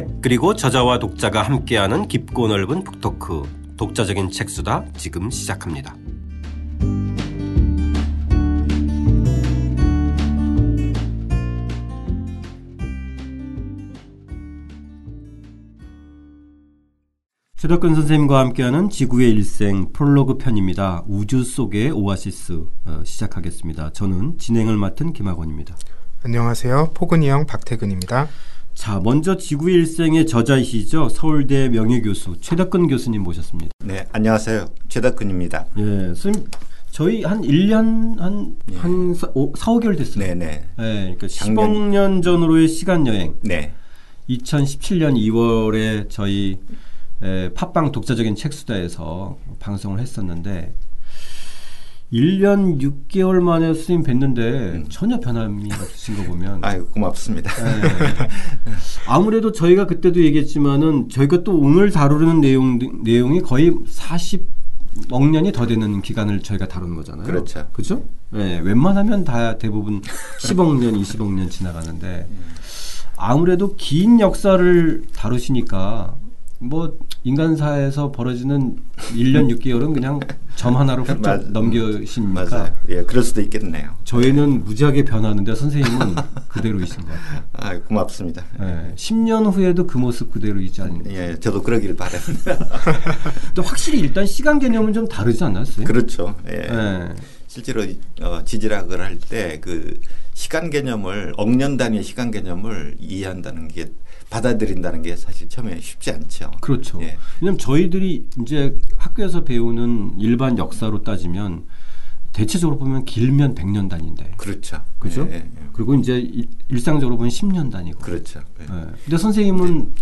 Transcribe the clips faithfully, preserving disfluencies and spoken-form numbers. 독책, 그리고 저자와 독자가 함께하는 깊고 넓은 북토크, 독자적인 책수다 지금 시작합니다. 최덕근 선생님과 함께하는 지구의 일생 프롤로그 편입니다. 우주 속의 오아시스 어, 시작하겠습니다. 저는 진행을 맡은 김학원입니다. 안녕하세요. 포근이 형 박태근입니다. 자, 먼저 지구의 일생의 저자이시죠. 서울대 명예교수 최덕근 교수님 모셨습니다. 네, 안녕하세요. 최덕근입니다. 예, 선생님 저희 한 일 년 한, 네. 한 사, 오, 사, 오 개월 됐어요. 네네. 네, 그러니까 작년... 십억 년 전으로의 시간여행. 네. 이천십칠 년 이월에 저희 에, 팟빵 독자적인 책수다에서 방송을 했었는데 일 년 육 개월 만에 선생님 뵀는데 음. 전혀 변함이 없으신 거 보면 아유 고맙습니다. 에, 아무래도 저희가 그때도 얘기했지만은 저희가 또 오늘 다루는 내용, 내용이 거의 사십억 년이 더 되는 기간을 저희가 다루는 거잖아요. 그렇죠. 그죠? 예, 웬만하면 다 대부분 십억 년, 이십억 년 지나가는데 아무래도 긴 역사를 다루시니까 뭐 인간사에서 벌어지는 일 년 육 개월은 그냥 점 하나로 훌쩍 넘겨십니까? 맞아요. 예, 그럴 수도 있겠네요. 저희는 무지하게 변하는데 선생님은 그대로이신 것 같아요. 아, 고맙습니다. 예, 십 년 후에도 그 모습 그대로이지 않나요? 예, 저도 그러길 바랍니다. 또 확실히 일단 시간 개념은 좀 다르지 않았어요? 그렇죠. 예. 예. 실제로 어, 지질학을 할 때 그 시간 개념을 억년 단위의 시간 개념을 이해한다는 게 받아들인다는 게 사실 처음에 쉽지 않죠. 그렇죠. 예. 왜냐하면 저희들이 이제 학교에서 배우는 일반 역사로 따지면 대체적으로 보면 길면 백 년 단위인데. 그렇죠. 그죠? 예, 예. 그리고 이제 일상적으로 보면 십 년 단위고. 그렇죠. 예. 예. 근데 선생님은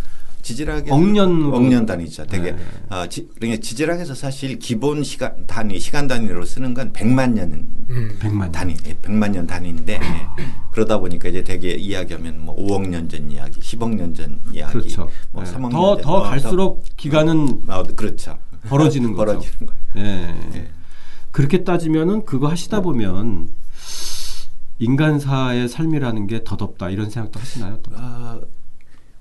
지질학에서 억년 억년 단위죠. 되게 네. 어, 지, 그러니까 지질학에서 사실 기본 시간 단위 시간 단위로 쓰는 건 백만 년 음. 백만 단위, 예, 백만 년 단위인데 아. 예, 그러다 보니까 이제 되게 이야기하면 뭐 오억 년 전 이야기, 십억 년 전 이야기, 그렇죠. 뭐 네. 삼억 년 더, 전 더 어, 갈수록 더, 기간은 어, 그렇죠. 벌어지는 거죠. 벌어지는 거예요. 예. 예. 그렇게 따지면은 그거 하시다 보면 인간사의 삶이라는 게 더덥다 이런 생각도 하시나요? 또? 아,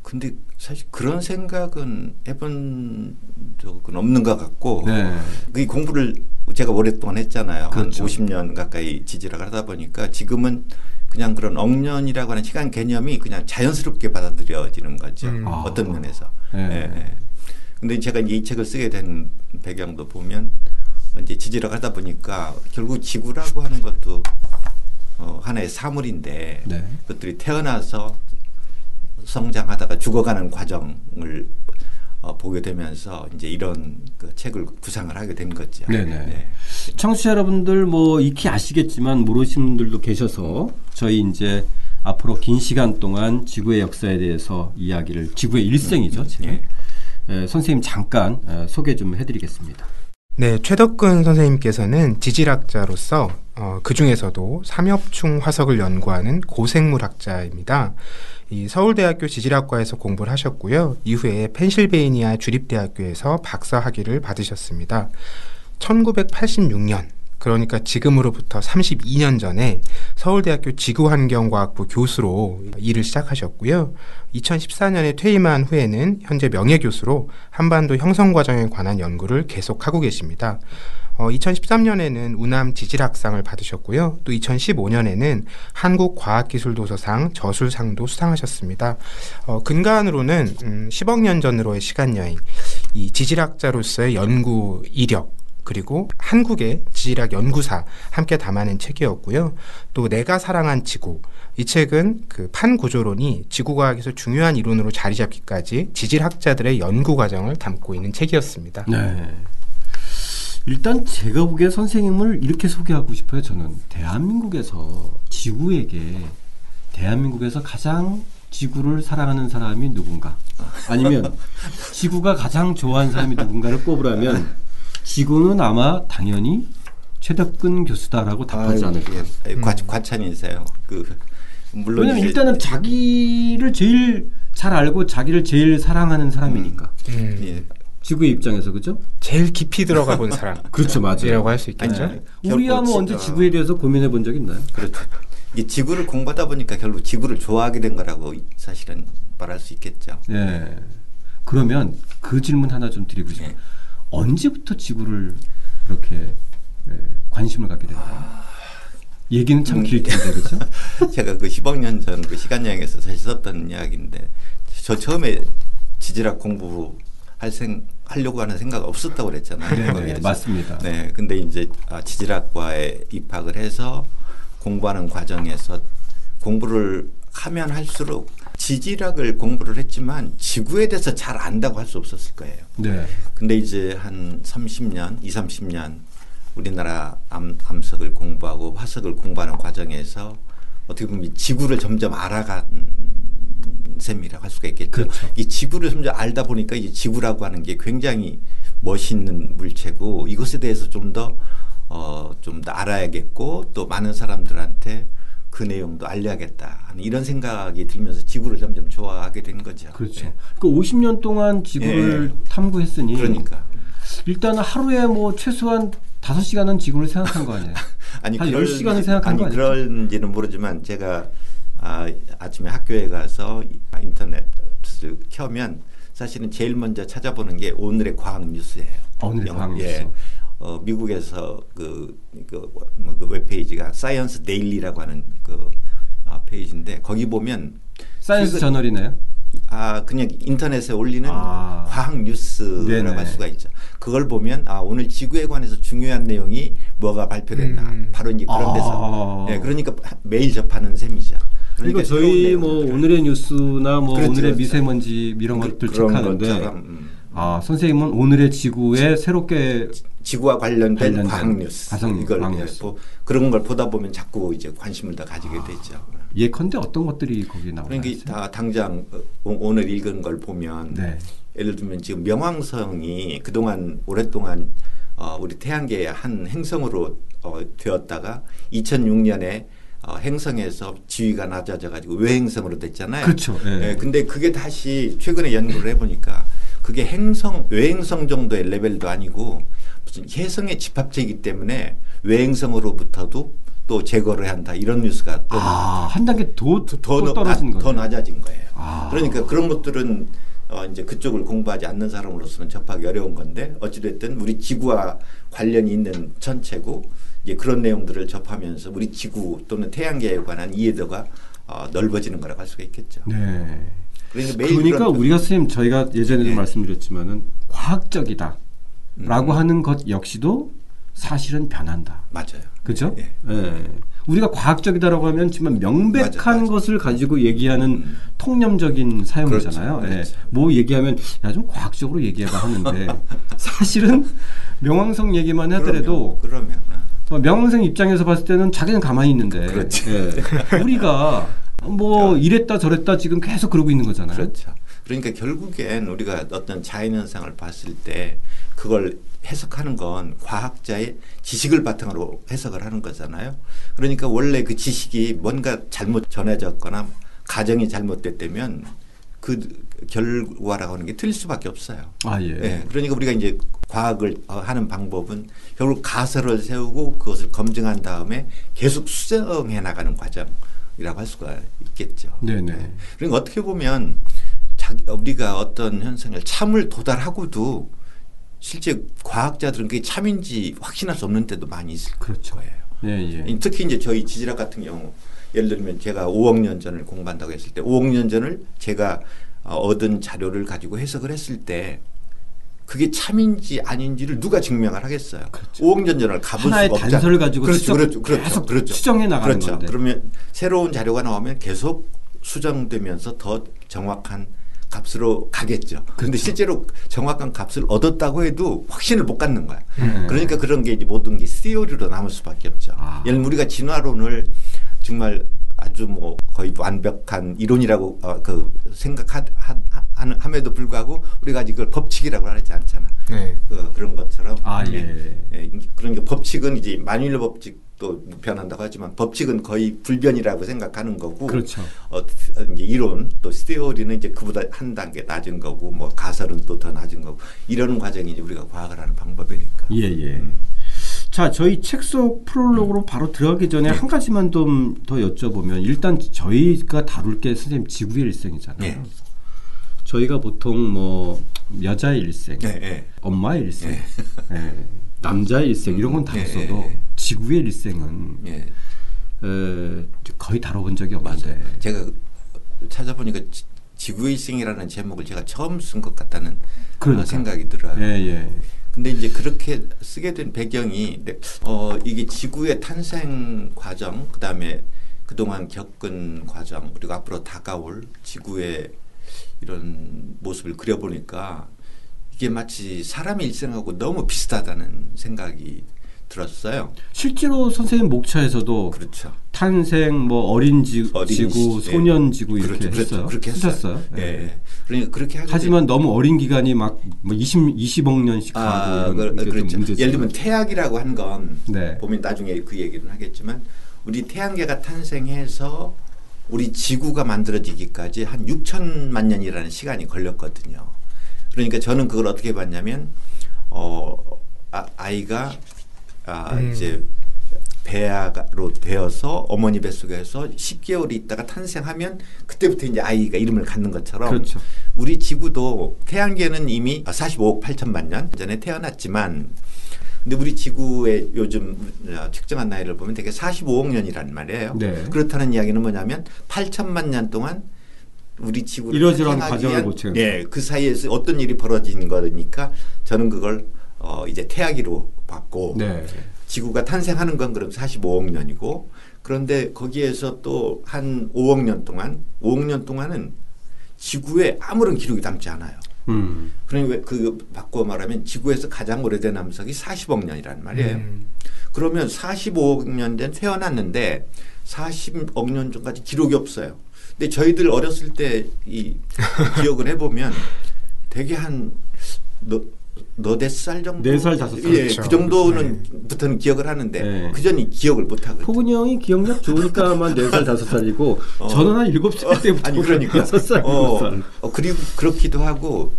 근데 사실 그런 생각은 해본 적은 없는 것 같고 네. 그 공부를 제가 오랫동안 했잖아요. 그렇죠. 한 오십 년 가까이 지질학을 하다 보니까 지금은 그냥 그런 억년이라고 하는 시간 개념이 그냥 자연스럽게 받아들여지는 거죠. 음. 어떤 아. 면에서. 그런데 네. 네. 제가 이제 이 책을 쓰게 된 배경도 보면 이제 지질학을 하다 보니까 결국 지구라고 하는 것도 어 하나의 사물인데 네. 그것들이 태어나서 성장하다가 죽어가는 과정을 어, 보게 되면서 이제 이런 그 책을 구상을 하게 된 거죠. 네네. 네. 청취자 여러분들 뭐 익히 아시겠지만 모르시는 분들도 계셔서 저희 이제 앞으로 긴 시간 동안 지구의 역사에 대해서 이야기를 지구의 일생이죠. 지금 네. 에, 선생님 잠깐 에, 소개 좀 해드리겠습니다. 네, 최덕근 선생님께서는 지질학자로서 어, 그 중에서도 삼엽충 화석을 연구하는 고생물학자입니다. 이 서울대학교 지질학과에서 공부를 하셨고요. 이후에 펜실베이니아 주립대학교에서 박사 학위를 받으셨습니다. 천구백팔십육 년, 그러니까 지금으로부터 삼십이 년 전에 서울대학교 지구환경과학부 교수로 일을 시작하셨고요. 이천십사 년에 퇴임한 후에는 현재 명예교수로 한반도 형성과정에 관한 연구를 계속하고 계십니다. 어, 이천십삼 년에는 우남 지질학상을 받으셨고요. 또 이천십오 년에는 한국과학기술도서상 저술상도 수상하셨습니다. 어, 근간으로는 음, 십억 년 전으로의 시간여행, 이 지질학자로서의 연구 이력, 그리고 한국의 지질학 연구사 함께 담아낸 책이었고요. 또 내가 사랑한 지구, 이 책은 그 판구조론이 지구과학에서 중요한 이론으로 자리잡기까지 지질학자들의 연구 과정을 담고 있는 책이었습니다. 네. 일단 제가 보기에 선생님을 이렇게 소개하고 싶어요. 저는 대한민국에서 지구에게 대한민국에서 가장 지구를 사랑하는 사람이 누군가 아니면 지구가 가장 좋아하는 사람이 누군가를 꼽으라면 지구는 아마 당연히 최덕근 교수다라고 답하지 아유, 않을까. 예, 음. 과, 과찬이세요. 그, 물론 왜냐면 일단은 자기를 제일 잘 알고 자기를 제일 사랑하는 사람이니까. 음. 음. 예. 지구의 입장에서 그죠? 제일 깊이 들어가 본 사람. 그렇죠, 맞아요. 이라고 할 수 있겠죠. 네. 우리야 뭐 언제 지구에 대해서 고민해 본 적 있나요? 그렇죠. 이게 지구를 공부하다 보니까 결국 지구를 좋아하게 된 거라고 사실은 말할 수 있겠죠. 네. 그러면 그 질문 하나 좀 드리고 싶어요. 네. 언제부터 지구를 그렇게 관심을 갖게 됐나요? 아... 얘기는 참 길 텐데, 그렇죠? 제가 그 십억 년 전 그 시간여행에서 사실 썼던 이야기인데, 저 처음에 지질학 공부 할 생, 하려고 하는 생각 없었다고 그랬잖아요. 네, 네, 맞습니다. 네, 근데 이제 지질학과에 입학을 해서 공부하는 과정에서 공부를 하면 할수록 지질학을 공부를 했지만 지구에 대해서 잘 안다고 할 수 없었을 거예요. 네. 근데 이제 한 삼십 년, 이십, 삼십 년 우리나라 암, 암석을 공부하고 화석을 공부하는 과정에서 어떻게 보면 지구를 점점 알아간 셈이라고 할 수가 있겠죠. 그렇죠. 이 지구를 점점 알다 보니까 이 지구라고 하는 게 굉장히 멋있는 물체고 이것에 대해서 좀 더 어, 좀 더 알아야겠고 또 많은 사람들한테 그 내용도 알려야겠다 하는 이런 생각이 들면서 지구를 점점 좋아하게 된 거죠. 그렇죠. 네. 그 오십 년 동안 지구를 예. 탐구했으니 그러니까 일단은 하루에 뭐 최소한 다섯 시간은 지구를 생각한 거 아니에요? 아니, 한 열 시간은 생각한 거 아니에요? 아니, 그런지는 모르지만 제가 아, 아침에 학교에 가서 인터넷을 켜면 사실은 제일 먼저 찾아보는 게 오늘의 과학 뉴스예요. 오늘의 영, 과학 뉴스. 예. 어, 미국에서 그, 그, 그 웹페이지가 사이언스 데일리라고 하는 그 아, 페이지인데 거기 보면 사이언스 최근, 저널이네요? 아, 그냥 인터넷에 올리는 아. 과학 뉴스라고 네네. 할 수가 있죠. 그걸 보면 아 오늘 지구에 관해서 중요한 내용이 뭐가 발표됐나 음. 바로 이제 그런 데서 아. 네, 그러니까 매일 접하는 셈이죠. 그러니까 저희 뭐 오늘의 뉴스나 뭐 그렇죠, 오늘의 그렇죠. 미세먼지 이런 그, 것들 체크하는데 음. 아 선생님은 오늘의 지구에 지, 새롭게 지구와 관련된, 관련된 과학 뉴스 이걸 과학 뉴스. 보, 그런 걸 보다 보면 자꾸 이제 관심을 더 가지게 아. 되죠. 예컨대 어떤 것들이 거기 나오나요? 그러니까 다 당장 오늘 읽은 걸 보면 네. 예를 들면 지금 명왕성이 그동안 오랫동안 어, 우리 태양계의 한 행성으로 어, 되었다가 이천육 년에 어, 행성에서 지위가 낮아져가지고 외행성으로 됐잖아요. 그렇죠. 예. 예, 근데 그게 다시 최근에 연구를 해보니까 그게 행성, 외행성 정도의 레벨도 아니고 무슨 혜성의 집합체이기 때문에 외행성으로부터도 또 제거를 한다 이런 뉴스가 또 아, 한 단계 더, 더, 더, 떨어진 나, 더 낮아진 거예요. 아. 그러니까 그런 것들은 어, 이제 그쪽을 공부하지 않는 사람으로서는 접하기 어려운 건데 어찌됐든 우리 지구와 관련이 있는 전체고 이제 그런 내용들을 접하면서 우리 지구 또는 태양계에 관한 이해도가 어, 넓어지는 거라고 할 수가 있겠죠. 네. 그러니까, 매일 그러니까 우리가 선생님 저희가 예전에도 네. 말씀드렸지만은 과학적이다 음. 라고 하는 것 역시도 사실은 변한다. 맞아요. 그렇죠? 네. 네. 네. 우리가 과학적이다라고 하면 지만 명백한 맞아, 맞아. 것을 가지고 얘기하는 음. 통념적인 사용이잖아요. 그렇죠, 그렇죠. 예. 뭐 얘기하면 야 좀 과학적으로 얘기해봐 하는데 사실은 명왕성 얘기만 하더라도 그러면, 그러면. 명왕성 입장에서 봤을 때는 자기는 가만히 있는데 예. 우리가 뭐 이랬다 저랬다 지금 계속 그러고 있는 거잖아요. 그렇죠. 그러니까 결국엔 우리가 어떤 자연현상을 봤을 때 그걸 해석하는 건 과학자의 지식을 바탕으로 해석을 하는 거잖아요. 그러니까 원래 그 지식이 뭔가 잘못 전해졌거나 가정이 잘못됐다면 그 결과라고 하는 게 틀릴 수밖에 없어요. 아, 예. 예. 그러니까 우리가 이제 과학을 하는 방법은 결국 가설을 세우고 그것을 검증한 다음에 계속 수정해 나가는 과정이라고 할 수가 있겠죠. 네네. 예. 그러니까 어떻게 보면 자기, 우리가 어떤 현상을 참을 도달하고도 실제 과학자들은 그게 참인지 확신할 수 없는 때도 많이 있을 그렇죠. 거예요. 예, 예. 특히 이제 저희 지질학 같은 경우 예를 들면 제가 오억 년 전을 공부한다고 했을 때 오억 년 전을 제가 얻은 자료를 가지고 해석을 했을 때 그게 참인지 아닌지를 누가 증명을 하겠어요. 그렇죠. 오억 년 전을 가볼 수가 없잖아요. 하나의 단서를 가지고 그렇죠, 추정, 그렇죠, 그렇죠, 계속 그렇죠. 추정해 나가는 그렇죠. 건데. 그러면 새로운 자료가 나오면 계속 수정되면서 더 정확한 값으로 가겠죠. 그런데 그렇죠. 실제로 정확한 값을 얻었다고 해도 확신을 못 갖는 거야. 음. 그러니까 그런 게 이제 모든 게 시오리로 남을 수밖에 없죠. 아. 예를 들면 우리가 진화론을 정말 아주 뭐 거의 완벽한 이론이라고 어, 그 생각함에도 불구하고 우리가 아직 그걸 법칙이라고 하지 않잖아. 네. 어, 그런 것처럼 아, 예. 예, 예. 그러니까 법칙은 이제 만유일 법칙. 또 변한다고 하지만 법칙은 거의 불변이라고 생각하는 거고, 그렇죠. 어, 이제 이론 또 스테오리는 이제 그보다 한 단계 낮은 거고, 뭐 가설은 또 더 낮은 거고, 이런 과정이 이제 우리가 과학을 하는 방법이니까. 예예. 예. 음. 자, 저희 책 속 프롤로그로 바로 들어가기 전에 네. 한 가지만 좀 더 여쭤보면, 일단 저희가 다룰 게 선생님 지구의 일생이잖아요. 네. 저희가 보통 뭐 여자의 일생, 네, 네. 엄마의 일생, 네. 네. 남자의 일생 이런 건 다뤘어도 네, 네. 지구의 일생은 네. 에, 거의 다뤄본 적이 없는데. 맞아요. 제가 찾아보니까 지, 지구의 일생이라는 제목을 제가 처음 쓴 것 같다는 그러니까. 생각이 들어요. 예, 예. 근데 이제 그렇게 쓰게 된 배경이 어, 이게 지구의 탄생 과정, 그 다음에 그동안 겪은 과정, 그리고 앞으로 다가올 지구의 이런 모습을 그려보니까 이게 마치 사람의 일생하고 너무 비슷하다는 생각이 들었어요. 실제로 선생님 목차에서도 그렇죠. 탄생, 뭐 어린 지, 어린 지구, 시, 소년 네. 지구 이렇게 그렇죠, 했어요. 그렇게 했어요. 예. 네. 네. 그러니까 그렇게 하지만 너무 어린 기간이 막 뭐 이십, 이십억 년씩 아, 하고 이런 그, 게 그렇죠. 문제죠. 예를 들면 태양이라고 한 건 네. 보면 나중에 그 얘기는 하겠지만 우리 태양계가 탄생해서 우리 지구가 만들어지기까지 한 육천만 년이라는 시간이 걸렸거든요. 그러니까 저는 그걸 어떻게 봤냐면 어, 아, 아이가 아, 음. 이제 배아로 되어서 어머니 뱃속에서 십 개월이 있다가 탄생하면 그때부터 이제 아이가 이름을 갖는 것처럼 그렇죠. 우리 지구도 태양계는 이미 사십오억 팔천만 년 전에 태어났지만 근데 우리 지구의 요즘 측정한 나이를 보면 되게 사십오억 년이란 말이에요. 네. 그렇다는 이야기는 뭐냐면 팔천만 년 동안 우리 지구를 이러저런 과정을 거쳐요. 네, 그 사이에서 어떤 일이 벌어진 거니까 저는 그걸 어 이제 태양계로 봤고 네. 지구가 탄생하는 건 그럼 사십오억 년이고 그런데 거기에서 또 한 오억 년 동안 오억 년 동안은 지구에 아무런 기록이 남지 않아요. 음. 그러니까 그 바꿔 말하면 지구에서 가장 오래된 암석이 사십억 년이란 말이에요. 음. 그러면 사십오억 년 전 태어났는데 사십억 년 전까지 기록이 없어요. 근데 저희들 어렸을 때 이 기억을 해보면 되게 한 너, 너댓 살 정도? 네 살, 다섯 살. 예, 그렇죠. 그 정도는 네. 부터는 기억을 하는데 네. 그전이 기억을 못하거든요. 포근이 형이 기억력 좋으니까만 네 살, 다섯 살이고 어. 저는 한 일곱 살 어. 때부터 아니, 그러니까. 여섯 살, 일곱 살. 어, 그리고 그렇기도 하고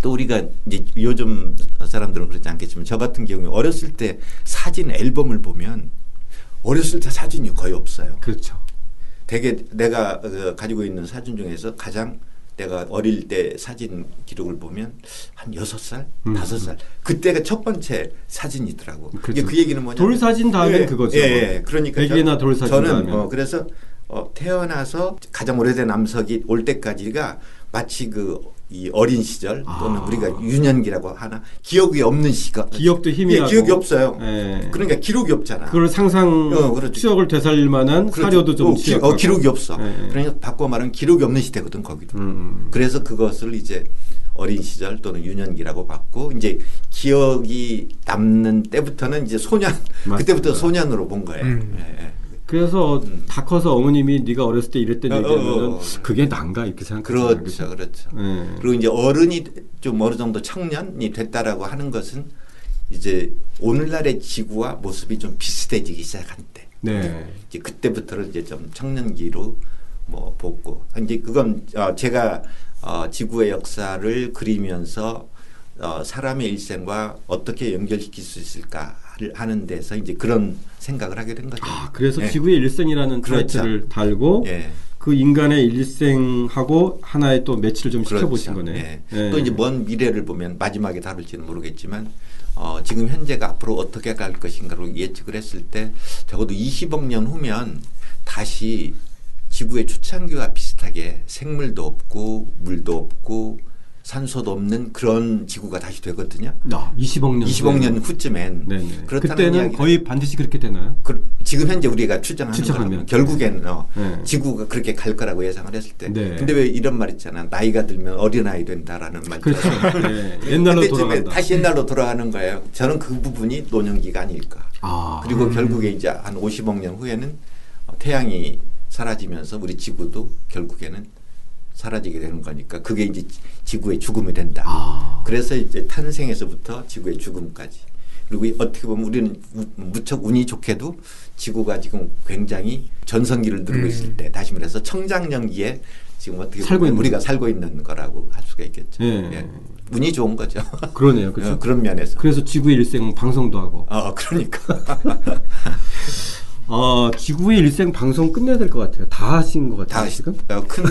또 우리가 이제 요즘 사람들은 그렇지 않겠지만 저 같은 경우에 어렸을 때 사진 앨범을 보면 어렸을 때 사진이 거의 없어요. 그렇죠. 되게 내가 어, 가지고 있는 사진 중에서 가장 내가 어릴 때 사진 기록을 보면 한 여섯 살, 음. 다섯 살 그때가 첫 번째 사진이더라고. 그렇죠. 이게 그 얘기는 뭐냐? 돌 사진 다음에 예, 그거죠. 예, 예. 그러니까 백이나 돌 사진 저는 다음에. 어, 그래서 어, 태어나서 가장 오래된 암석이 올 때까지가 마치 그 이 어린 시절 또는 아. 우리가 유년기라고 하나 기억이 없는 시간. 기억도 희미하고. 예, 기억이 없어요. 예. 그러니까 기록이 없잖아. 그걸 상상 어, 추억을 되살릴 만한 그렇죠. 사료도 좀 어, 기, 어, 기록이 없어. 예. 그러니까 바꿔 말하면 기록이 없는 시대거든 거기도. 음. 그래서 그것을 이제 어린 시절 또는 유년기라고 봤고 이제 기억이 남는 때부터는 이제 소년. 맞습니다. 그때부터 소년으로 본 거예요. 음. 예. 그래서 음. 다 커서 어머님이 네가 어렸을 때 이랬던 어, 얘기하면은 어, 어, 어. 그게 난가 이렇게 생각하잖아요. 그렇죠, 그렇죠. 네. 그리고 이제 어른이 좀 어느 정도 청년이 됐다라고 하는 것은 이제 오늘날의 지구와 모습이 좀 비슷해지기 시작한 때, 네. 이제 그때부터는 이제 좀 청년기로 뭐 보고 이제 그건 어, 제가 어, 지구의 역사를 그리면서 어, 사람의 일생과 어떻게 연결시킬 수 있을까. 하는 데서 이제 그런 생각을 하게 된 거죠. 아, 그래서 네. 지구의 일생이라는 그렇죠. 타이틀을 달고 네. 그 인간의 일생하고 하나의 또 매치를 좀 그렇죠. 시켜보신 거네. 네. 네. 또 이제 먼 미래를 보면 마지막에 다룰지는 모르겠지만 어, 지금 현재가 앞으로 어떻게 갈 것인가를 예측을 했을 때 적어도 이십억 년 후면 다시 지구의 초창기와 비슷하게 생물도 없고 물도 없고 산소도 없는 그런 지구가 다시 되거든요. 아, 이십억 년 이십억 년 후쯤엔. 네네. 그때는 이야기는, 거의 반드시 그렇게 되나요? 그, 지금 현재 우리가 추정하는 추정하면 결국에는 어, 네. 지구가 그렇게 갈 거라고 예상을 했을 때. 네. 근데 왜 이런 말 있잖아. 나이가 들면 어린아이 된다라는 말. 그렇죠. 네. 옛날로 돌아간다. 다시 옛날로 돌아가는 거예요. 저는 그 부분이 노년기가 아닐까. 아, 그리고 음. 결국에 이제 한 오십억 년 후에는 태양이 사라지면서 우리 지구도 결국에는 사라지게 되는 거니까 그게 이제 지구의 죽음이 된다. 아. 그래서 이제 탄생에서부터 지구의 죽음까지. 그리고 어떻게 보면 우리는 무척 운이 좋게도 지구가 지금 굉장히 전성기를 누리고 음. 있을 때, 다시 말해서 청장년기에 지금 어떻게 살고 있는 우리가 살고 있는 거라고 할 수가 있겠죠. 예. 예. 운이 좋은 거죠. 그러네요. 그렇죠. 그런 면에서. 그래서 지구의 일생 방송도 하고. 아, 그러니까. 아, 지구의 일생 방송 끝내야 될 것 같아요. 다 하신 것 같아요. 다 지금? 어, 큰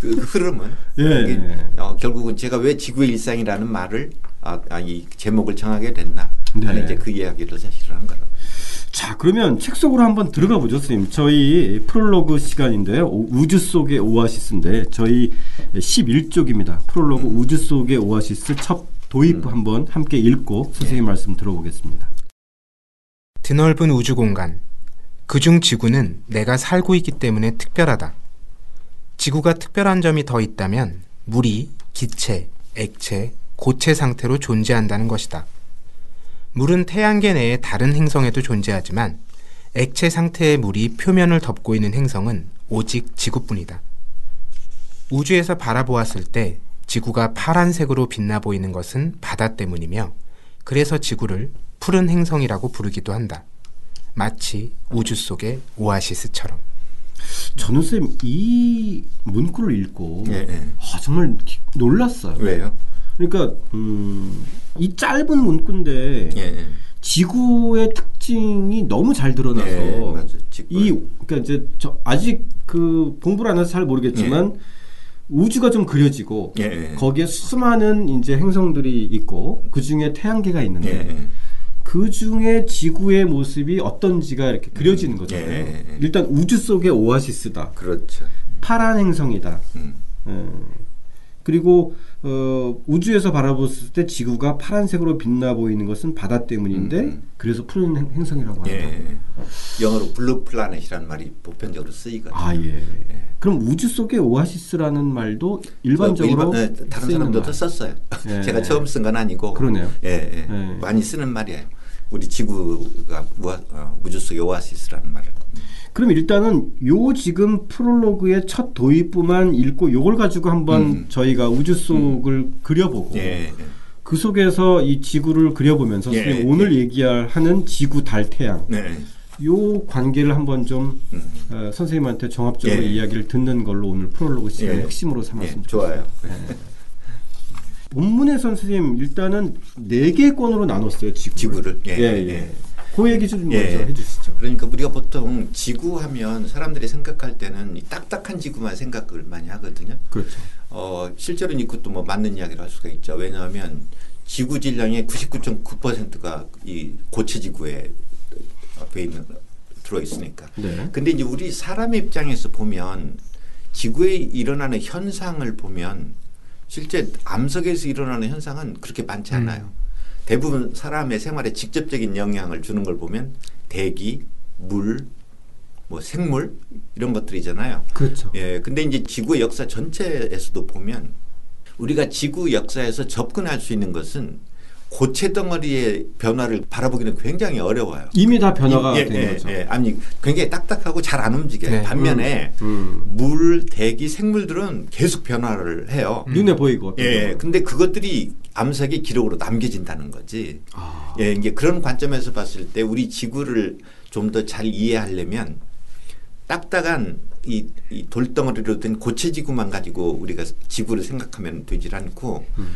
그 흐름은. 예. 여기, 어, 결국은 제가 왜 지구의 일상이라는 말을 아, 아, 이 제목을 정하게 됐나 하는 네. 이제 그 이야기를 사실을 한 거라고. 자, 그러면 책 속으로 한번 들어가 보죠, 선생님. 저희 프롤로그 시간인데요. 우주 속의 오아시스인데 저희 십일 쪽입니다. 프롤로그 음. 우주 속의 오아시스 첫 도입부 음. 한번 함께 읽고 선생님 네. 말씀 들어보겠습니다. 드넓은 우주 공간. 그중 지구는 내가 살고 있기 때문에 특별하다. 지구가 특별한 점이 더 있다면 물이 기체, 액체, 고체 상태로 존재한다는 것이다. 물은 태양계 내의 다른 행성에도 존재하지만 액체 상태의 물이 표면을 덮고 있는 행성은 오직 지구뿐이다. 우주에서 바라보았을 때 지구가 파란색으로 빛나 보이는 것은 바다 때문이며 그래서 지구를 푸른 행성이라고 부르기도 한다. 마치 우주 속의 오아시스처럼. 저는 쌤 이 문구를 읽고 예, 예. 아, 정말 놀랐어요. 왜요? 그러니까 음, 이 짧은 문구인데 예, 예. 지구의 특징이 너무 잘 드러나서 예, 맞아. 이 그러니까 이제 저 아직 그 공부를 안 해서 잘 모르겠지만 예. 우주가 좀 그려지고 예, 예. 거기에 수많은 이제 행성들이 있고 그 중에 태양계가 있는데. 예, 예. 그 중에 지구의 모습이 어떤지가 이렇게 그려지는 거잖아요. 예, 예, 예. 일단 우주 속의 오아시스다. 그렇죠. 파란 행성이다. 음. 음. 그리고 어, 우주에서 바라봤을 때 지구가 파란색으로 빛나 보이는 것은 바다 때문인데 음. 그래서 푸른 행성이라고 한다. 예. 영어로 블루 플라넷이라는 말이 보편적으로 쓰이거든요. 아, 예. 예. 그럼 우주 속의 오아시스라는 말도 일반적으로 일반, 네, 다른 사람들도 말. 썼어요. 예. 제가 처음 쓴 건 아니고. 그러네요. 예, 예. 예. 많이 쓰는 말이에요. 우리 지구가 우아, 어, 우주 속의 오아시스라는 말을. 그럼 일단은 요 지금 프롤로그의 첫 도입부만 읽고 요걸 가지고 한번 음. 저희가 우주 속을 음. 그려보고 예, 예. 그 속에서 이 지구를 그려보면서 예, 오늘 예. 얘기할 하는 지구, 달, 태양 예. 요 관계를 한번 좀 음. 어, 선생님한테 종합적으로 예. 이야기를 듣는 걸로 오늘 프롤로그 시간의 예. 핵심으로 삼았으면 예, 좋겠어요. 좋아요. 예. 본문의 선생님 일단은 네 개 권으로 나눴어요. 지구를. 지구를. 예, 예, 예. 그 얘기 좀 먼저 예. 해주시죠. 그러니까 우리가 보통 지구하면 사람들이 생각할 때는 이 딱딱한 지구만 생각을 많이 하거든요. 그렇죠. 어, 실제로는 이것도 뭐 맞는 이야기를 할 수가 있죠. 왜냐하면 지구 질량의 구십구 점 구 퍼센트가 이 고체 지구에 앞에 있는 들어 있으니까. 네. 근데 이제 우리 사람의 입장에서 보면 지구에 일어나는 현상을 보면. 실제 암석에서 일어나는 현상은 그렇게 많지 않아요. 음. 대부분 사람의 생활에 직접적인 영향을 주는 걸 보면 대기, 물, 뭐 생물 이런 것들이잖아요. 그렇죠. 예, 근데 이제 지구 역사 전체에서도 보면 우리가 지구 역사에서 접근할 수 있는 것은 고체 덩어리의 변화를 바라보기는 굉장히 어려워요. 이미 다 변화가 예, 된 예, 거죠. 예, 아니 굉장히 딱딱하고 잘 안 움직여요. 네. 반면에 음, 음. 물, 대기, 생물들은 계속 변화를 해요. 눈에 보이고. 예, 근데 그것들이 암석의 기록으로 남겨진다는 거지. 아. 예, 이제 그런 관점에서 봤을 때 우리 지구를 좀 더 잘 이해하려면 딱딱한 이, 이 돌덩어리로 된 고체 지구만 가지고 우리가 지구를 생각하면 되질 않고 음.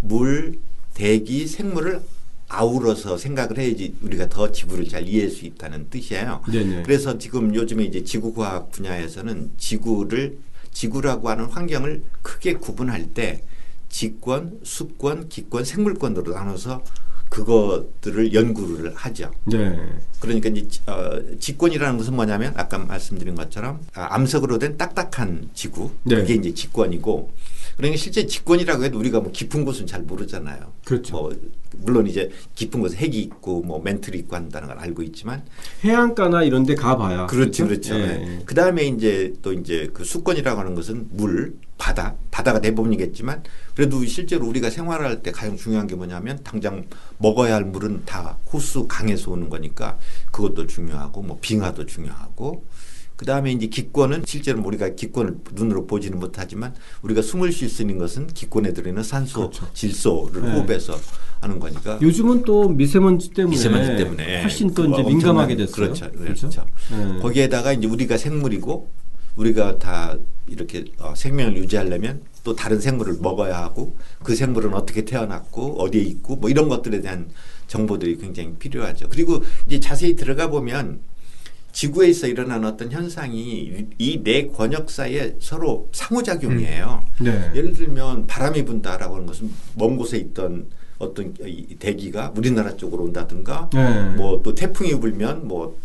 물, 대기, 생물을 아우러서 생각을 해야지 우리가 더 지구를 잘 이해할 수 있다는 뜻이에요. 네네. 그래서 지금 요즘에 이제 지구과학 분야에서는 지구를 지구라고 하는 환경을 크게 구분할 때 지권, 수권, 기권, 생물권으로 나눠서 그것들을 연구를 하죠. 네. 그러니까 이제 어, 지권이라는 것은 뭐냐면 아까 말씀드린 것처럼 아, 암석으로 된 딱딱한 지구 네. 그게 이제 지권이고. 그러니까 실제 지권이라고 해도 우리가 뭐 깊은 곳은 잘 모르잖아요. 그렇죠. 뭐 물론 이제 깊은 곳에 핵이 있고 뭐 멘틀이 있고 한다는 걸 알고 있지만 해안가나 이런 데 가봐야. 그렇죠, 그렇죠. 그렇죠. 예. 예. 그 다음에 이제 또 이제 그 수권이라고 하는 것은 물, 바다, 바다가 대부분이겠지만 그래도 실제로 우리가 생활할 때 가장 중요한 게 뭐냐면 당장 먹어야 할 물은 다 호수, 강에서 오는 거니까 그것도 중요하고 뭐 빙하도 중요하고. 그 다음에 이제 기권은 실제로 우리가 기권을 눈으로 보지는 못하지만 우리가 숨을 쉴 수 있는 것은 기권에 들어있는 산소, 그렇죠. 질소를 네. 호흡해서 하는 거니까. 요즘은 또 미세먼지 때문에, 미세먼지 때문에 훨씬 또 이제 민감하게 됐어요. 그렇죠. 그렇죠. 그렇죠. 네. 거기에다가 이제 우리가 생물이고 우리가 다 이렇게 어, 생명을 유지하려면 또 다른 생물을 먹어야 하고 그 생물은 어떻게 태어났고 어디에 있고 뭐 이런 것들에 대한 정보들이 굉장히 필요하죠. 그리고 이제 자세히 들어가 보면 지구에서 일어난 어떤 현상이 이 네 권역 사이에 서로 상호작용이에요. 음. 네. 예를 들면 바람이 분다라고 하는 것은 먼 곳에 있던 어떤 대기가 우리나라 쪽으로 온다든가 네. 뭐 또 태풍이 불면 뭐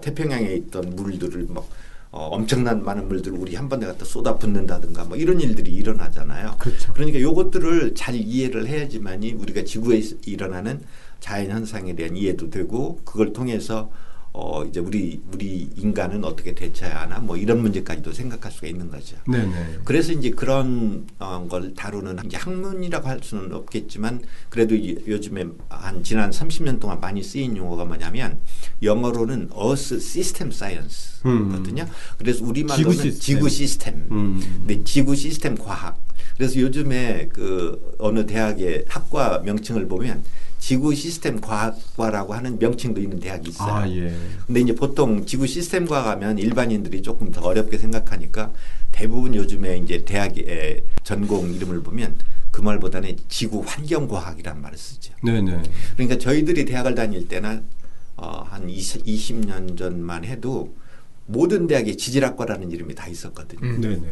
태평양에 있던 물들을 막 어, 엄청난 많은 물들을 우리 한 번에 갖다 쏟아붓는다든가 뭐 이런 일들이 일어나잖아요. 그렇죠. 그러니까 요것들을 잘 이해를 해야지만이 우리가 지구에 일어나는 자연 현상에 대한 이해도 되고 그걸 통해서 어 이제 우리 우리 인간은 어떻게 대처해야 하나 뭐 이런 문제까지도 생각할 수가 있는 거죠. 네네. 그래서 이제 그런 어, 걸 다루는 이제 학문이라고 할 수는 없겠지만 그래도 요즘에 한 지난 삼십 년 동안 많이 쓰인 용어가 뭐냐면 영어로는 Earth System Science거든요. 음. 그래서 우리말로는 지구 시스템. 지구 시스템. 음. 네, 지구 시스템 과학. 그래서 요즘에 그 어느 대학의 학과 명칭을 보면 지구 시스템 과학과라고 하는 명칭도 있는 대학이 있어요. 아, 예. 근데 이제 보통 지구 시스템 과학하면 일반인들이 조금 더 어렵게 생각하니까 대부분 요즘에 이제 대학의 전공 이름을 보면 그 말보다는 지구 환경 과학이란 말을 쓰죠. 네네. 그러니까 저희들이 대학을 다닐 때나 어, 한 이십 년 전만 해도 모든 대학에 지질학과라는 이름이 다 있었거든요. 음, 네네.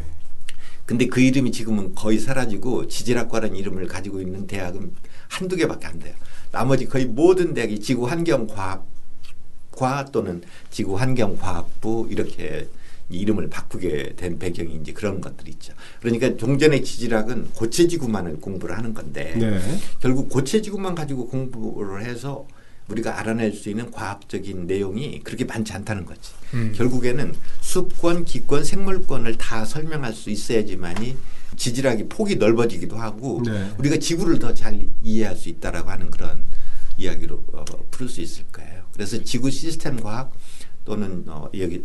근데 그 이름이 지금은 거의 사라지고 지질학과라는 이름을 가지고 있는 대학은 한두 개밖에 안 돼요. 나머지 거의 모든 대학이 지구환경과학과 또는 지구환경과학부 이렇게 이름을 바꾸게 된 배경이 이제 그런 것들이 있죠. 그러니까 종전의 지질학은 고체지구만을 공부를 하는 건데 네. 결국 고체지구만 가지고 공부를 해서 우리가 알아낼 수 있는 과학적인 내용이 그렇게 많지 않다는 거지. 음. 결국에는 수권, 기권, 생물권을 다 설명할 수 있어야지만이 지질학이 폭이 넓어지기도 하고 네. 우리가 지구를 더 잘 이해할 수 있다라고 하는 그런 이야기로 어, 풀 수 있을 거예요. 그래서 지구 시스템 과학 또는 어, 여기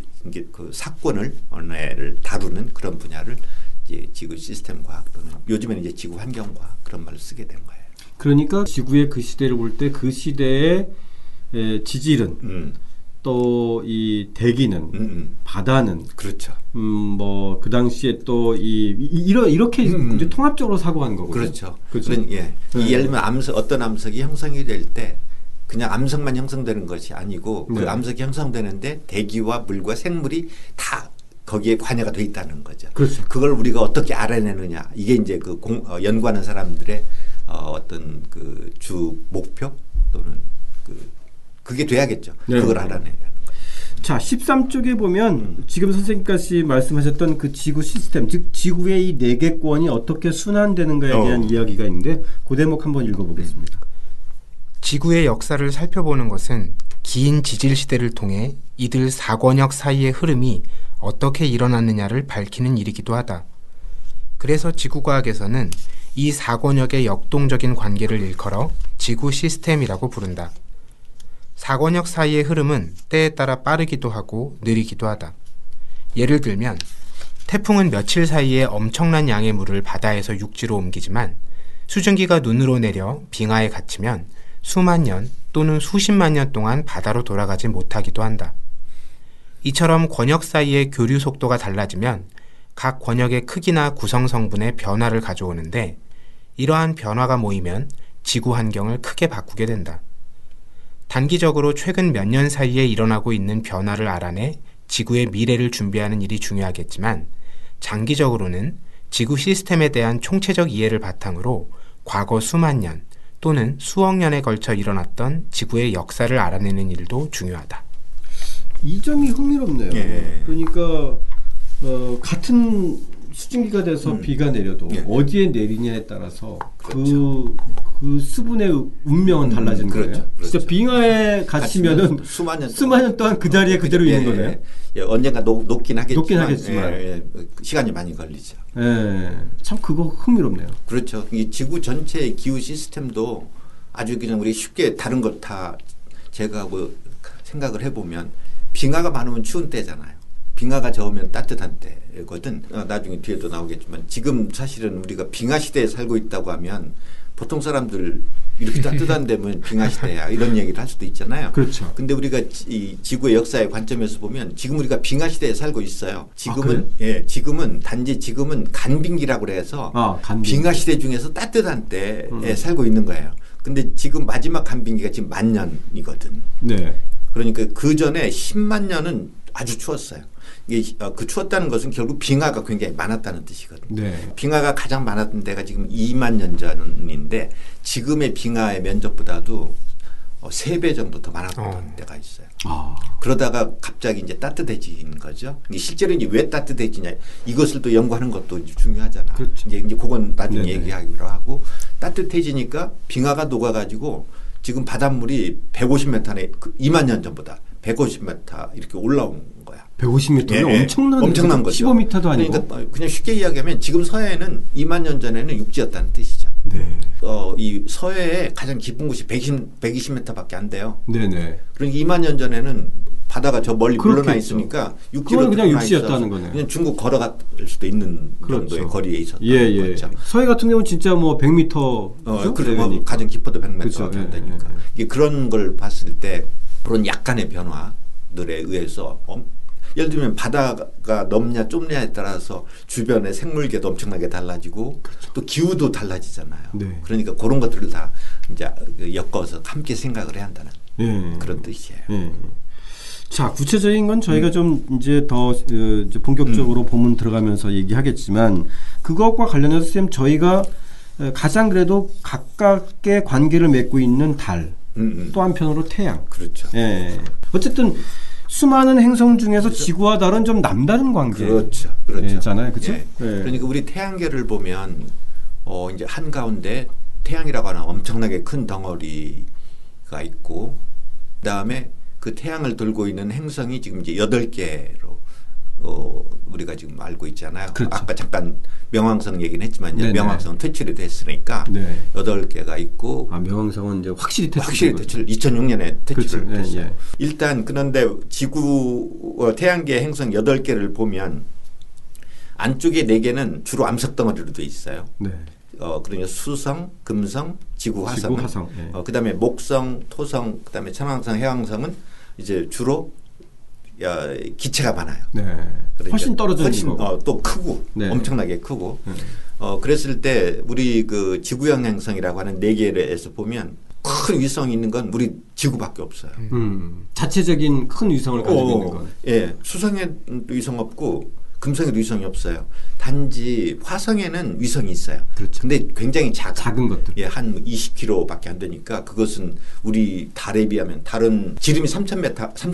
그 사건을 언어를 다루는 그런 분야를 이제 지구 시스템 과학 또는 요즘에는 이제 지구 환경 과학 그런 말을 쓰게 된 거예요. 그러니까 지구의 그 시대를 볼 때 그 시대의 에, 지질은 음. 또 이 대기는 음음. 바다는 그렇죠. 음, 뭐 그 당시에 또 이 이런 이렇게 이제 통합적으로 사고한 거고요. 그렇죠. 그렇죠. 그런, 예. 네. 이 예를 들면 암석 어떤 암석이 형성이 될 때 그냥 암석만 형성되는 것이 아니고 네. 그 암석이 형성되는데 대기와 물과 생물이 다 거기에 관여가 돼 있다는 거죠. 그렇죠. 그걸 우리가 어떻게 알아내느냐 이게 이제 그 공, 어, 연구하는 사람들의 어, 어떤 그 주 목표 또는 그 그게 돼야겠죠. 네. 그걸 알아내는 거예요. 자, 십삼 쪽에 보면 음. 지금 선생님까지 말씀하셨던 그 지구 시스템, 즉 지구의 이 네 개권이 어떻게 순환되는가에 어. 대한 이야기가 있는데 그 대목 한번 읽어보겠습니다. 지구의 역사를 살펴보는 것은 긴 지질 시대를 통해 이들 사권역 사이의 흐름이 어떻게 일어났느냐를 밝히는 일이기도 하다. 그래서 지구과학에서는 이 사권역의 역동적인 관계를 일컬어 지구 시스템이라고 부른다. 사권역 사이의 흐름은 때에 따라 빠르기도 하고 느리기도 하다. 예를 들면 태풍은 며칠 사이에 엄청난 양의 물을 바다에서 육지로 옮기지만 수증기가 눈으로 내려 빙하에 갇히면 수만 년 또는 수십만 년 동안 바다로 돌아가지 못하기도 한다. 이처럼 권역 사이의 교류 속도가 달라지면 각 권역의 크기나 구성 성분의 변화를 가져오는데 이러한 변화가 모이면 지구 환경을 크게 바꾸게 된다. 단기적으로 최근 몇 년 사이에 일어나고 있는 변화를 알아내 지구의 미래를 준비하는 일이 중요하겠지만 장기적으로는 지구 시스템에 대한 총체적 이해를 바탕으로 과거 수만 년 또는 수억 년에 걸쳐 일어났던 지구의 역사를 알아내는 일도 중요하다. 이 점이 흥미롭네요. 예. 그러니까 어, 같은 수증기가 돼서 음. 비가 내려도 예. 어디에 내리냐에 따라서 그렇죠. 그, 그 수분의 운명은 달라지는 음, 그렇죠. 거예요. 그렇죠. 진짜 빙하에 갇히면은 수만 년, 수만 년 동안 그 자리에 어, 그대로 예, 있는 거네요. 예, 예. 언젠가 녹, 녹긴 하겠지만, 녹긴 하겠지만. 예, 예. 시간이 많이 걸리죠. 예. 참 그거 흥미롭네요. 그렇죠. 이 지구 전체의 기후 시스템도 아주 그냥 우리 쉽게 다른 걸 다 제가 뭐 생각을 해보면 빙하가 많으면 추운 때잖아요. 빙하가 저으면 따뜻한 때거든. 어, 나중에 뒤에도 나오겠지만 지금 사실은 우리가 빙하 시대에 살고 있다고 하면 보통 사람들 이렇게 따뜻한 데면 빙하시대야 이런 얘기를 할 수도 있잖아요. 그렇죠. 근데 우리가 이 지구의 역사의 관점에서 보면 지금 우리가 빙하시대에 살고 있어요. 지금은, 아, 예, 지금은 단지 지금은 간빙기라고 해서 아, 간빙기. 빙하시대 중에서 따뜻한 때에 음. 살고 있는 거예요. 근데 지금 마지막 간빙기가 지금 만 년이거든. 네. 그러니까 그 전에 십만 년은 아주 추웠어요. 이게 그 추웠다는 것은 결국 빙하가 굉장히 많았다는 뜻이거든요. 네. 빙하가 가장 많았던 데가 지금 이만 년 전인데 지금의 빙하의 면적보다도 세 배 정도 더 많았던 어. 데가 있어요. 아. 그러다가 갑자기 이제 따뜻해진 거죠. 실제로 이제 왜 따뜻해지냐 이것을 또 연구하는 것도 중요하잖아. 그렇죠. 이제, 이제 그건 나중에 네네. 얘기하기로 하고 따뜻해지니까 빙하가 녹아가지고 지금 바닷물이 백오십 미터에 이만 년 전보다 백오십 미터 이렇게 올라온 거야. 백오십 미터면 예, 엄청난, 엄청난 거죠. 십오 미터도 아니고. 그러니까 그냥 쉽게 이야기하면 지금 서해는 이만 년 전에는 육지였다는 뜻이죠. 네. 어, 이 서해의 가장 깊은 곳이 백이십 미터밖에 안 돼요. 네네. 그러니까 이만 년 전에는 바다가 저 멀리 물러나 있으니까 육지로 그냥 육지였다는 거네요. 그냥 중국 걸어갈 수도 있는 그렇죠. 정도의 거리에 있었던 예, 예. 거죠. 서해 같은 경우는 진짜 뭐 백 미터 어, 그리고 네, 가장 깊어도 백 미터밖에 안 되니까. 이게 그런 걸 봤을 때 그런 약간의 변화들에 의해서 어? 예를 들면 바다가 넘냐 좁냐에 따라서 주변의 생물계도 엄청나게 달라지고 그렇죠. 또 기후도 달라지잖아요. 네. 그러니까 그런 것들을 다 이제 엮어서 함께 생각을 해야 한다는 네. 그런 뜻이에요. 네. 자, 구체적인 건 저희가 음. 좀 이제 더 이제 본격적으로 음. 본문 들어가면서 얘기하겠지만 그것과 관련해서 쌤 저희가 가장 그래도 가깝게 관계를 맺고 있는 달 음, 음. 또 한편으로 태양. 그렇죠. 예. 어쨌든 수많은 행성 중에서 그렇죠. 지구와 달은 좀 남다른 관계. 그렇죠. 그렇잖아요. 그렇죠. 예. 예. 그러니까 우리 태양계를 보면 어 이제 한 가운데 태양이라고 하는 엄청나게 큰 덩어리가 있고 그다음에 그 태양을 돌고 있는 행성이 지금 이제 여덟 개로 어 우리가 지금 알고 있잖아요. 그렇죠. 아까 잠깐 명왕성 얘기는 했지만 이제 명왕성은 퇴출이 됐으니까 네. 여덟 개가 있고 아 명왕성은 이제 확실히 퇴출 확실히 퇴출 이천육 년에 퇴출을 그렇죠. 했어요. 네, 네. 일단 그런데 지구 어, 태양계 행성 여덟 개를 보면 안쪽에 네 개는 주로 암석 덩어리로 돼 있어요. 네. 어 그러니까 수성, 금성, 지구, 화성, 지구, 화성. 네. 어, 그다음에 목성, 토성, 그다음에 천왕성, 해왕성은 이제 주로 야, 기체가 많아요. 네. 그러니까 훨씬 떨어져 있는 거고. 어, 또 크고 네. 엄청나게 크고. 네. 어, 그랬을 때 우리 그 지구형 행성이라고 하는 네 개에서 보면 큰 위성이 있는 건 우리 지구밖에 없어요. 음. 자체적인 큰 위성을 가지고 어, 있는 건. 예. 수성에도 위성 없고 금성에도 위성이 없어요. 단지 화성에는 위성이 있어요. 그렇죠. 근데 굉장히 작은, 작은 것들. 예, 한 이십 킬로미터밖에 안 되니까 그것은 우리 달에 비하면 달은 지름이 삼천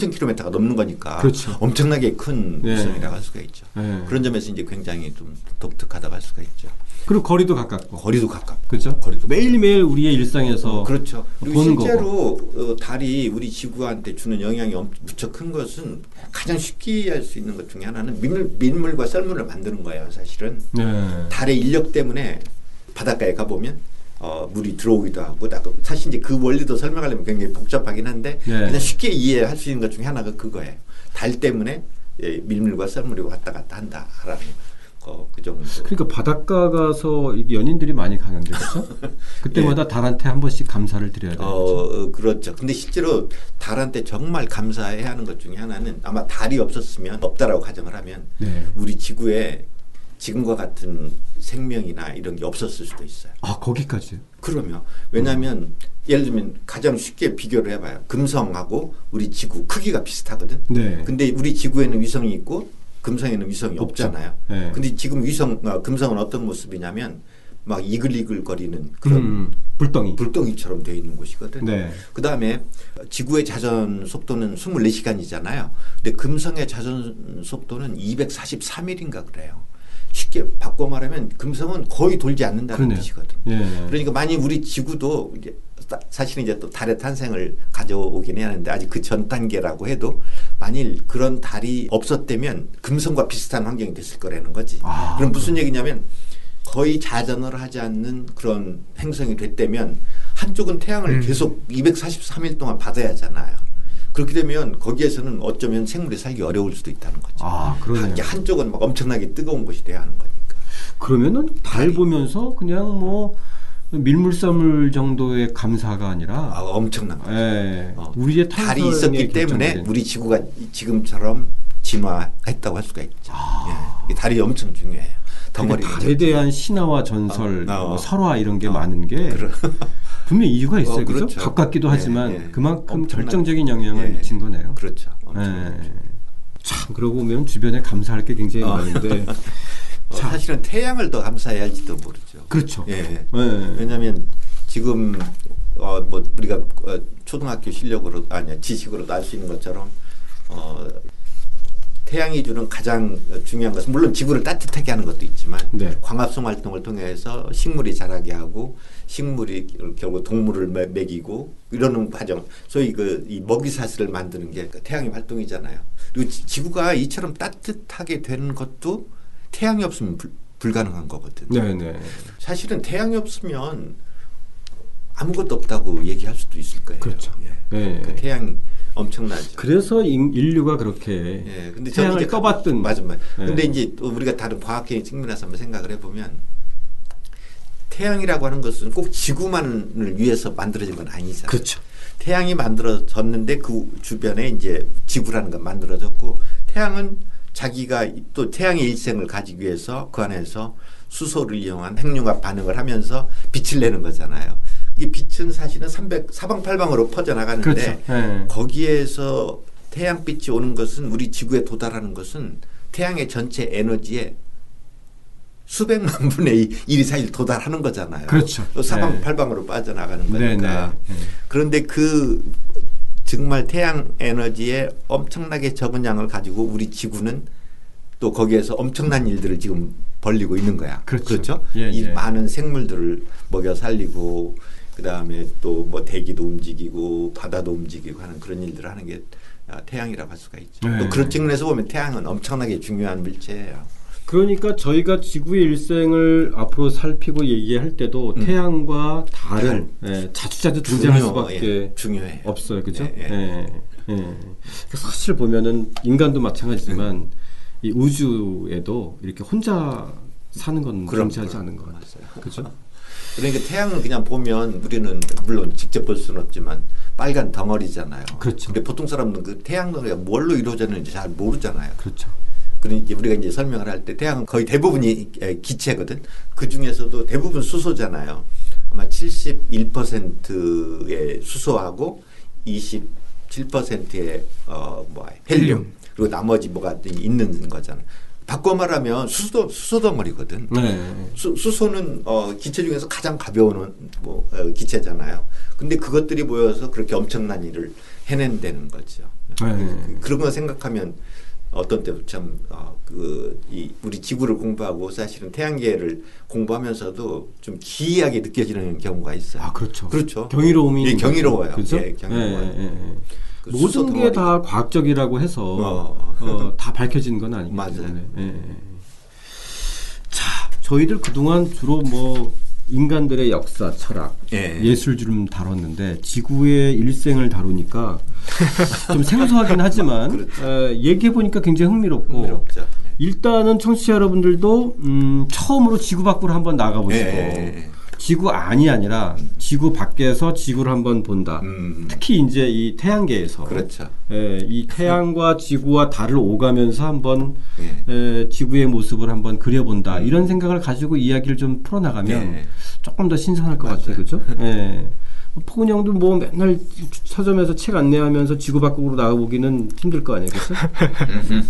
킬로미터가 넘는 거니까 그렇죠. 엄청나게 큰 네. 위성이라고 할 수가 있죠. 네. 그런 점에서 이제 굉장히 좀 독특하다고 할 수가 있죠. 그리고 거리도 가깝고. 거리도 가깝고. 그렇죠. 거리도 매일매일 가깝고. 우리의 일상에서 어, 그렇죠. 그리고 실제로 어, 달이 우리 지구한테 주는 영향이 무척 큰 것은 가장 쉽게 할 수 있는 것 중에 하나는 민물, 민물과 썰물을 만드는 거예요. 사실은 네. 달의 인력 때문에 바닷가에 가보면 어, 물이 들어오기도 하고 사실 이제 그 원리도 설명하려면 굉장히 복잡하긴 한데 네. 그냥 쉽게 이해할 수 있는 것 중에 하나가 그거예요. 달 때문에 예, 민물과 썰물이 왔다 갔다 한다라는 어, 그 정도. 그러니까 바닷가 가서 연인들이 많이 가는데 그렇죠? 그때마다 예. 달한테 한 번씩 감사를 드려야 되죠. 어, 그렇죠. 근데 실제로 달한테 정말 감사해야 하는 것 중에 하나는 아마 달이 없었으면 없다라고 가정을 하면 네. 우리 지구에 지금과 같은 생명이나 이런 게 없었을 수도 있어요. 아 거기까지요? 그럼요. 왜냐하면 음. 예를 들면 가장 쉽게 비교를 해봐요. 금성하고 우리 지구 크기가 비슷하거든. 네. 근데 우리 지구에는 위성이 있고 금성에는 위성이 없죠. 없잖아요. 네. 근데 지금 위성, 아, 금성은 어떤 모습이냐면 막 이글이글 거리는 그런 음, 불덩이. 불덩이처럼 되어 있는 곳이거든요. 네. 그 다음에 지구의 자전 속도는 이십사 시간이잖아요. 근데 금성의 자전 속도는 이백사십삼 일인가 그래요. 쉽게 바꿔 말하면 금성은 거의 돌지 않는다는 그러네요. 뜻이거든요. 예. 그러니까 만약 우리 지구도 이제 사실은 이제 또 달의 탄생을 가져오긴 해야 하는데 아직 그 전 단계라고 해도 만일 그런 달이 없었다면 금성과 비슷한 환경이 됐을 거라는 거지. 아, 그럼 무슨 얘기냐면 거의 자전을 하지 않는 그런 행성이 됐다면 한쪽은 태양을 음. 계속 이백사십삼 일 동안 받아야 하잖아요. 그렇게 되면 거기에서는 어쩌면 생물이 살기 어려울 수도 있다는 거죠. 아, 그러네요. 한쪽은 막 엄청나게 뜨거운 곳이 돼야 하는 거니까. 그러면은 달 보면서 그냥 뭐 밀물섬을 정도의 감사가 아니라 아, 엄청난 거죠. 예, 어. 우리의 달이 있었기 때문에 우리 지구가 지금처럼 진화했다고 할 수가 있죠. 아. 예, 달이 엄청 중요해요. 덩어리 달에 대한 신화와 전설, 어, 어. 뭐 설화 이런 게 어. 많은 게 그런. 분명히 이유가 있어요. 어, 그렇죠? 그렇죠? 가깝기도 예, 하지만 예, 그만큼 결정적인 영향을 예, 미친 거네요. 그렇죠. 예. 참 그러고 보면 주변에 감사할 게 굉장히 어. 많은데 어, 사실은 태양을 더 감사해야 할지도 모르죠. 그렇죠. 예. 예. 예. 왜냐하면 지금 어, 뭐 우리가 어, 초등학교 실력으로 아니야 지식으로 알 수 있는 것처럼 어, 태양이 주는 가장 중요한 것은 물론 지구를 따뜻하게 하는 것도 있지만 네. 광합성 활동을 통해서 식물이 자라게 하고 식물이 결국 동물을 먹이고 이러는 과정 소위 그 이 먹이사슬을 만드는 게 태양의 활동이잖아요. 그리고 지구가 이처럼 따뜻하게 되는 것도 태양이 없으면 불, 불가능한 거거든요. 네네. 사실은 태양이 없으면 아무것도 없다고 얘기할 수도 있을 거예요. 그렇죠. 예. 그러니까 태양 엄청나죠. 그래서 인류가 그렇게 예, 근데 태양을 이제 떠봤던. 맞아, 맞아. 예. 근데 이제 또 우리가 다른 과학계의 측면에서 한번 생각을 해보면 태양이라고 하는 것은 꼭 지구만을 위해서 만들어진 건 아니잖아요. 그렇죠. 태양이 만들어졌는데 그 주변에 이제 지구라는 건 만들어졌고 태양은 자기가 또 태양의 일생을 가지기 위해서 그 안에서 수소를 이용한 핵융합 반응을 하면서 빛을 내는 거잖아요. 이 빛은 사실은 삼백 사방팔방으로 퍼져나가는데 그렇죠. 네. 거기에서 태양빛이 오는 것은 우리 지구에 도달하는 것은 태양의 전체 에너지의 수백만 분의 일이 사실 도달하는 거잖아요. 그렇죠. 사방팔방으로 네. 빠져나가는 거니까. 네, 네. 그런데 그 정말 태양 에너지의 엄청나게 적은 양을 가지고 우리 지구는 또 거기에서 엄청난 일들을 지금 벌리고 있는 거야. 그렇죠. 그렇죠? 예, 이 예. 많은 생물들을 먹여 살리고 그 다음에 또 뭐 대기도 움직이고 바다도 움직이고 하는 그런 일들을 하는 게 태양이라고 할 수가 있죠. 네. 또 그런 측면에서 보면 태양은 엄청나게 중요한 물체예요. 그러니까 저희가 지구의 일생을 앞으로 살피고 얘기할 때도 음. 태양과 달은 예, 자주자주 등장할 중요, 수밖에 예, 중요해요. 없어요. 그렇죠? 예, 예. 예. 예. 사실 보면은 인간도 마찬가지지만 음. 이 우주에도 이렇게 혼자 사는 건 존재하지 않은 것 같아요. 그렇죠? 그러니까 태양은 그냥 보면 우리는 물론 직접 볼 수는 없지만 빨간 덩어리잖아요. 그렇죠. 근데 보통 사람들은 그 태양 덩어리가 뭘로 이루어져 있는지 잘 모르잖아요. 그렇죠. 그러니까 우리가 이제 설명을 할 때 태양은 거의 대부분이 기체거든. 그 중에서도 대부분 수소잖아요. 아마 칠십일 퍼센트의 수소하고 이십칠 퍼센트의 어 뭐 헬륨. 그리고 나머지 뭐가 있는 거잖아. 바꿔 말하면 수소, 수소 덩어리거든. 네. 수, 수소는 어, 기체 중에서 가장 가벼운 뭐, 어, 기체잖아요. 근데 그것들이 모여서 그렇게 엄청난 일을 해낸다는 거죠. 네. 그런 거 생각하면 어떤 때 참 어, 그, 이, 우리 지구를 공부하고 사실은 태양계를 공부하면서도 좀 기이하게 느껴지는 경우가 있어요. 아, 그렇죠. 그렇죠. 경이로움이. 예, 경이로워요. 그렇죠? 예, 경이로워요. 네, 네, 네. 그 모든 게 다 과학적이라고 해서 어. 어, 다 밝혀진 건 아니기 때문에. 예. 자, 저희들 그동안 주로 뭐 인간들의 역사, 철학, 예. 예술 좀 다뤘는데 지구의 일생을 다루니까 좀 생소하긴 하지만 그렇죠. 에, 얘기해보니까 굉장히 흥미롭고 흥미롭죠. 일단은 청취자 여러분들도 음, 처음으로 지구 밖으로 한번 나가보시고 예. 지구 안이 아니라 지구 밖에서 지구를 한번 본다. 음. 특히 이제 이 태양계에서 그렇죠. 예, 이 태양과 지구와 달을 오가면서 한번 예. 예, 지구의 모습을 한번 그려본다. 음. 이런 생각을 가지고 이야기를 좀 풀어나가면 예. 조금 더 신선할 것 같아요. 그렇죠? 예. 포근 형도 뭐 맨날 서점에서 책 안내하면서 지구 밖으로 나가보기는 힘들 거 아니에요. 그렇죠?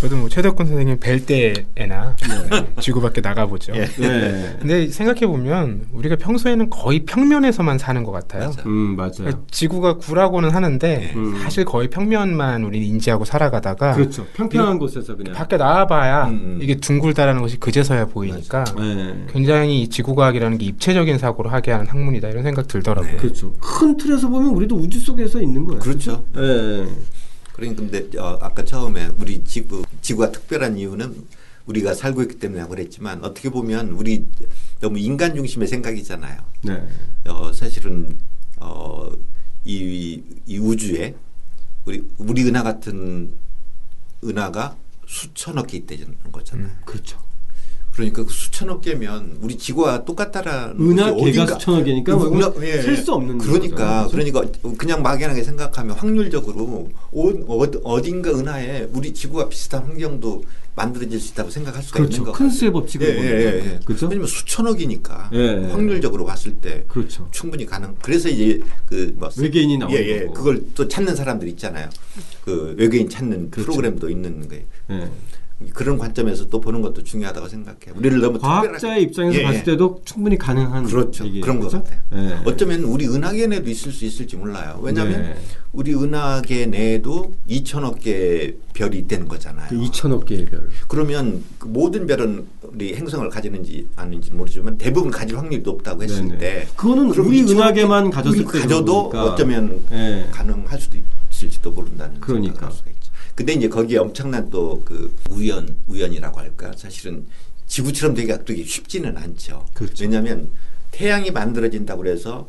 저도 뭐 최덕근 선생님 뵐 때에나 네. 지구 밖에 나가보죠. 예. 네. 근데 생각해보면 우리가 평소에는 거의 평면에서만 사는 것 같아요. 맞아. 음, 맞아요. 그러니까 지구가 구라고는 하는데 음. 사실 거의 평면만 우리는 인지하고 살아가다가 그렇죠. 평평한 곳에서 그냥 밖에 나와봐야 음. 이게 둥글다라는 것이 그제서야 보이니까 네. 굉장히 이 지구과학이라는 게 입체적인 사고로 하게 하는 학문이다 이런 생각 들더라고요. 네. 그렇죠. 큰 틀에서 보면 우리도 우주 속에서 있는 거예요. 그렇죠. 네. 그러니까 근데 어 아까 처음에 우리 지구, 지구가 특별한 이유는 우리가 살고 있기 때문에 그랬지만 어떻게 보면 우리 너무 인간 중심의 생각이잖아요. 네. 어 사실은 어 이 이 우주에 우리 우리 은하 같은 은하가 수천억 개 있다는 거잖아요. 음, 그렇죠. 그러니까 수천억 개면 우리 지구와 똑같다라는 은하 개가 수천억 개니까 예, 셀 수 없는 그러니까 거죠. 그러니까 그냥 막연하게 생각하면 확률적으로 어딘가 은하에 우리 지구와 비슷한 환경도 만들어질 수 있다고 생각할 수가 그렇죠. 있는 거 같아요. 큰 수의 법칙을 예, 보면 예, 예. 그렇죠? 왜냐면 수천억이니까 예, 예. 확률적으로 봤을 때 그렇죠. 충분히 가능. 그래서 이제 그 뭐 외계인이 나오는 예, 예. 그걸 또 찾는 사람들 있잖아요. 그 외계인 찾는 그렇죠. 프로그램도 있는 거예요. 예. 그런 관점에서 또 보는 것도 중요하다고 생각해. 우리를 너무 과학자의 특별하게 입장에서 예. 봤을 때도 충분히 가능한 그렇죠. 그런 것 같아요. 예. 어쩌면 우리 은하계 내도 있을 수 있을지 몰라요. 왜냐하면 예. 우리 은하계 내에도 이천억 개의 별이 되는 거잖아요. 그 이천억 개의 별. 그러면 그 모든 별은 우리 행성을 가지는지 아닌지 모르지만 대부분 가질 확률이 높다고 했을 네네. 때 그거는 우리 은하계만 가졌을 때 가져도 그러니까. 어쩌면 예. 가능할 수도 있을지도 모른다는 그러니까. 생각을 할 수가 있죠. 근데 이제 거기에 엄청난 또 그 우연, 우연이라고 할까? 사실은 지구처럼 되게 되게 쉽지는 않죠. 그렇죠. 왜냐하면 태양이 만들어진다고 그래서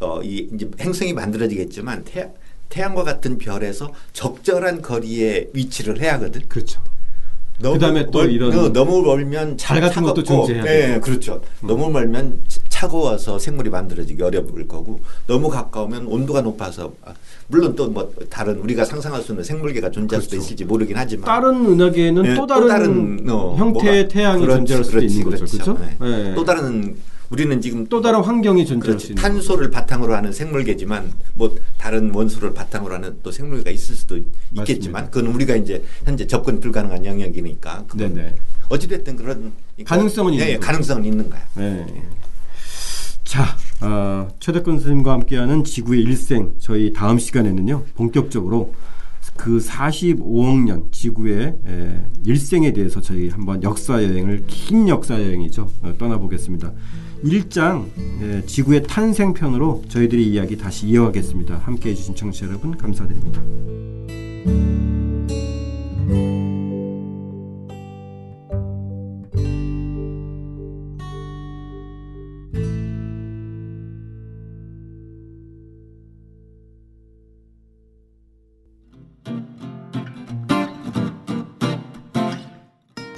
어, 이 이제 행성이 만들어지겠지만 태, 태양과 같은 별에서 적절한 거리에 위치를 해야 하거든. 그렇죠. 그 다음에 또 멀, 이런. 너무 멀면 잘 같은 차갑고, 것도 존재해야 네, 네, 그렇죠. 음. 너무 멀면 차가워서 생물이 만들어지기 어려울 거고 너무 가까우면 온도가 높아서 물론 또 뭐 다른 우리가 상상할 수 있는 생물계가 존재할 그렇죠. 수도 있을지 모르긴 하지만 다른 은하계에는 네, 또 다른, 다른 어, 형태의 태양이 그렇지, 존재할 수도 그렇지, 있는 그렇죠. 거죠. 그렇죠? 네. 네. 또 다른 우리는 지금 또 다른 환경이 존재할 수 있는 탄소를 거죠. 바탕으로 하는 생물계지만 뭐 다른 원소를 바탕으로 하는 또 생물계가 있을 수도 맞습니다. 있겠지만 그건 우리가 이제 현재 접근 불가능한 영역이니까 어찌됐든 그런 가능성은 네, 있는 네, 가능성은 있는 거야. 네. 네. 자, 어, 최덕근 선생님과 함께하는 지구의 일생 저희 다음 시간에는요 본격적으로 그 사십오억 년 지구의 에, 일생에 대해서 저희 한번 역사여행을 긴 역사여행이죠 어, 떠나보겠습니다. 일 장 에, 지구의 탄생편으로 저희들이 이야기 다시 이어가겠습니다. 함께해 주신 청취자 여러분 감사드립니다.